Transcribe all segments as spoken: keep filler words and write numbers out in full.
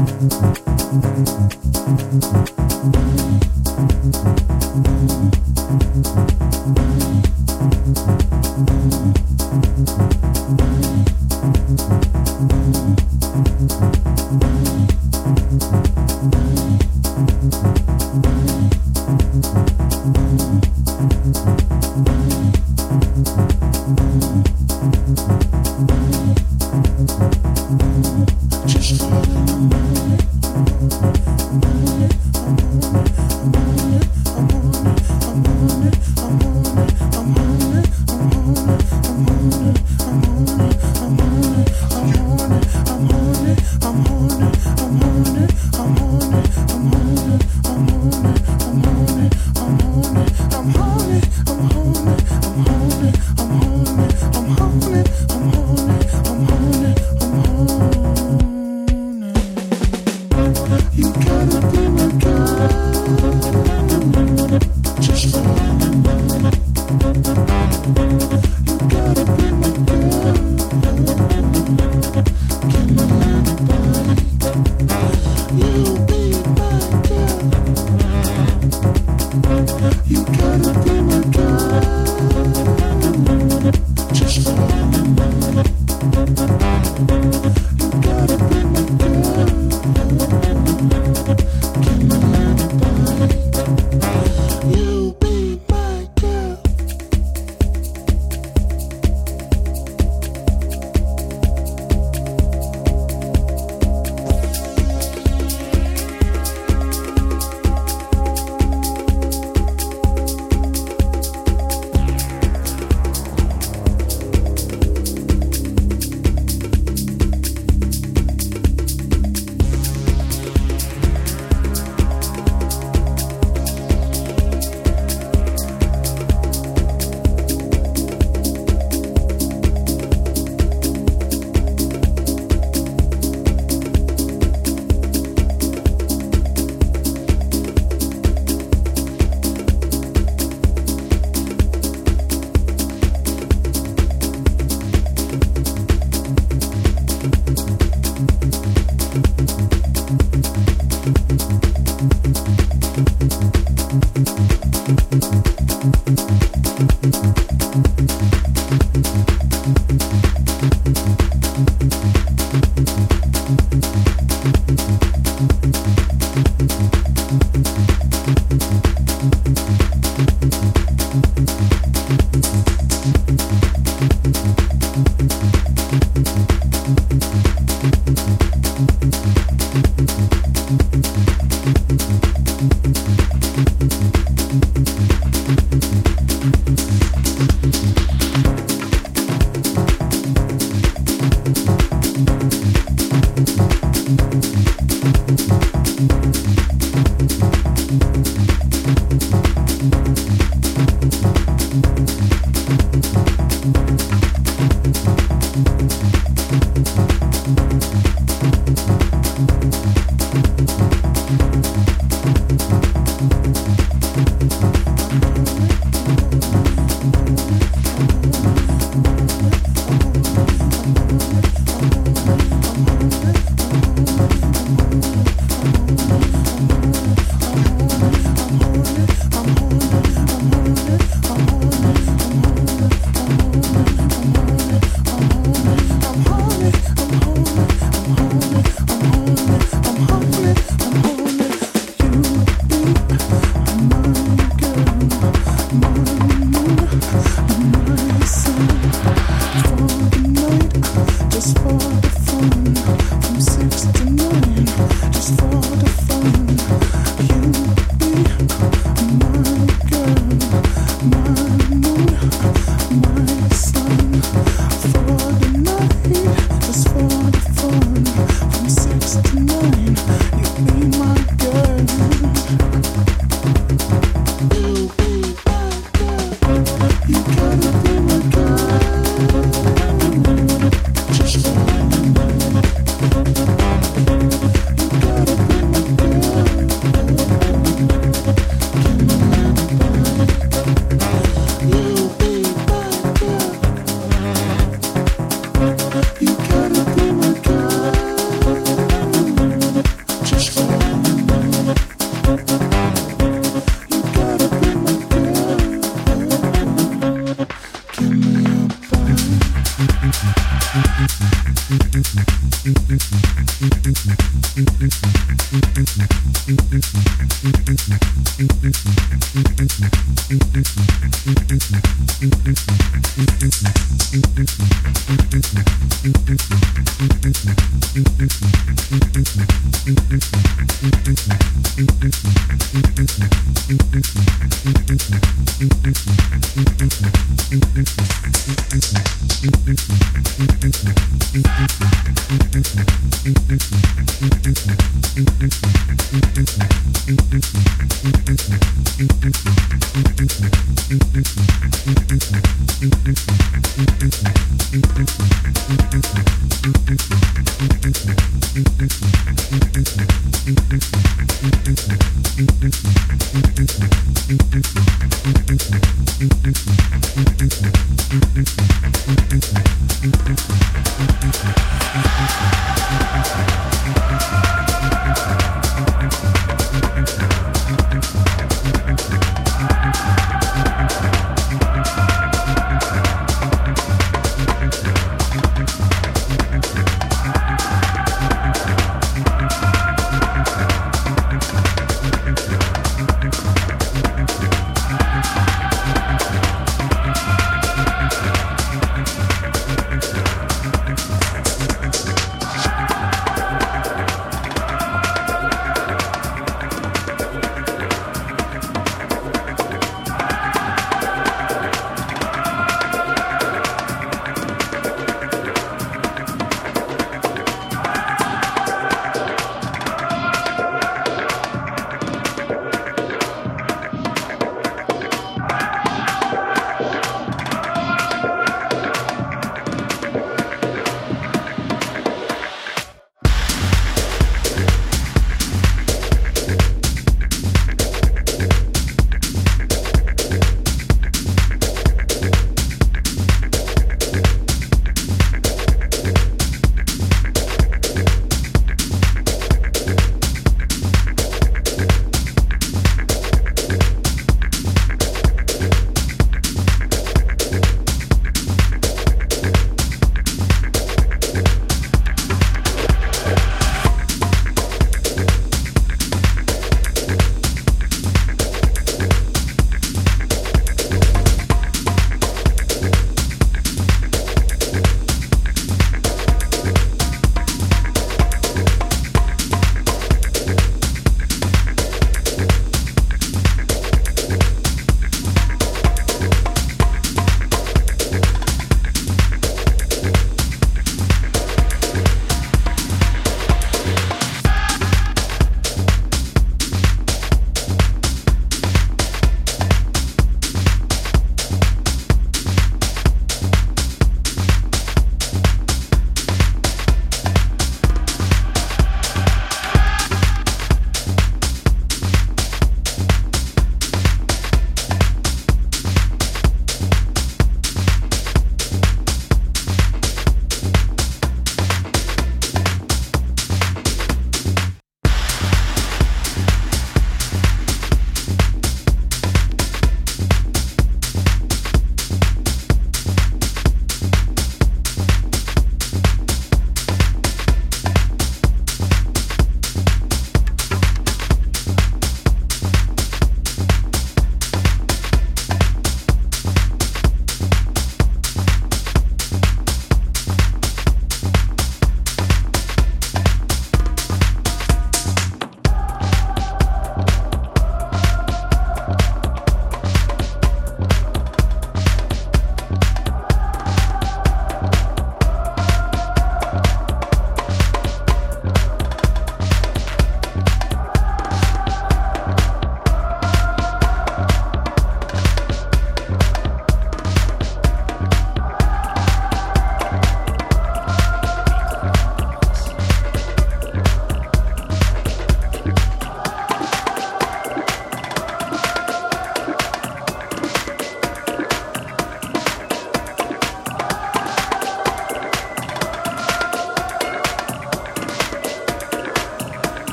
You gotta be my girl.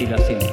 tidak sini.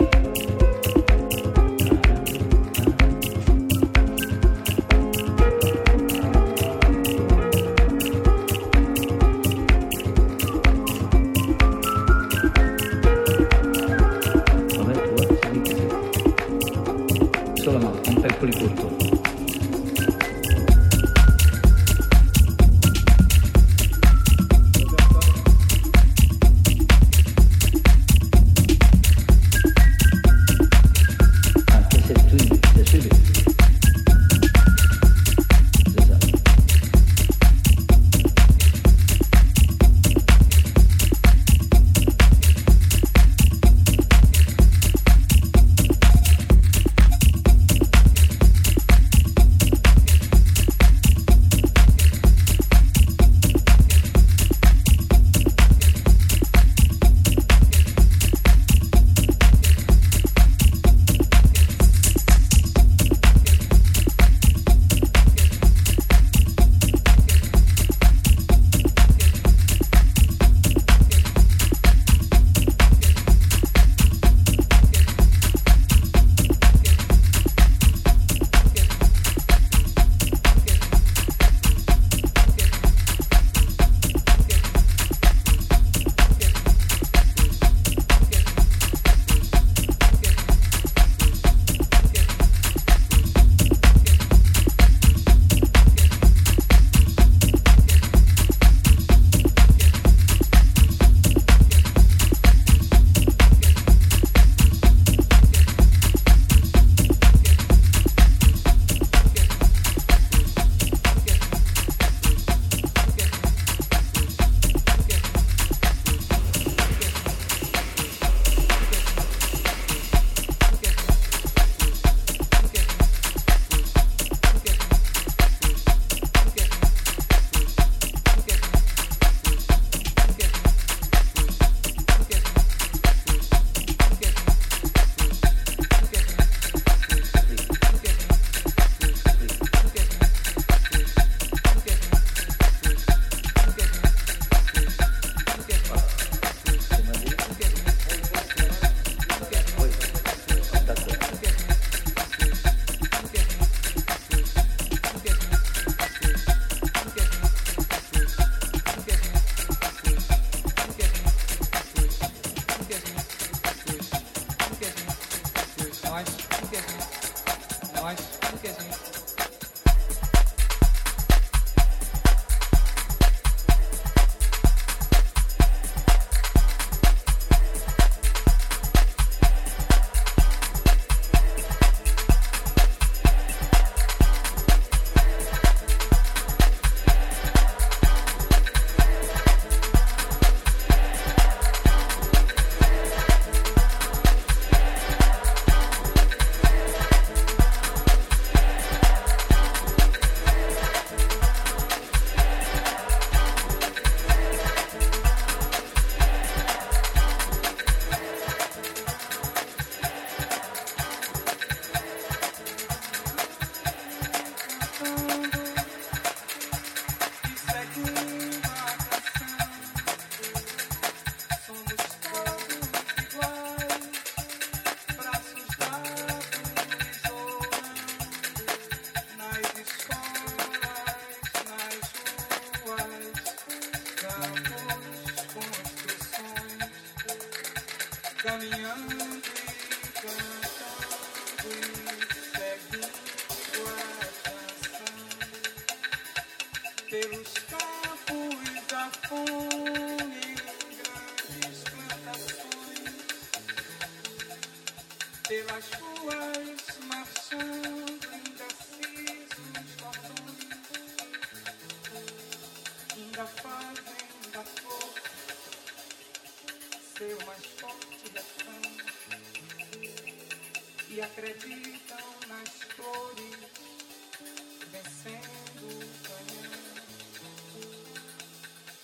Vencendo o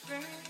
caminho.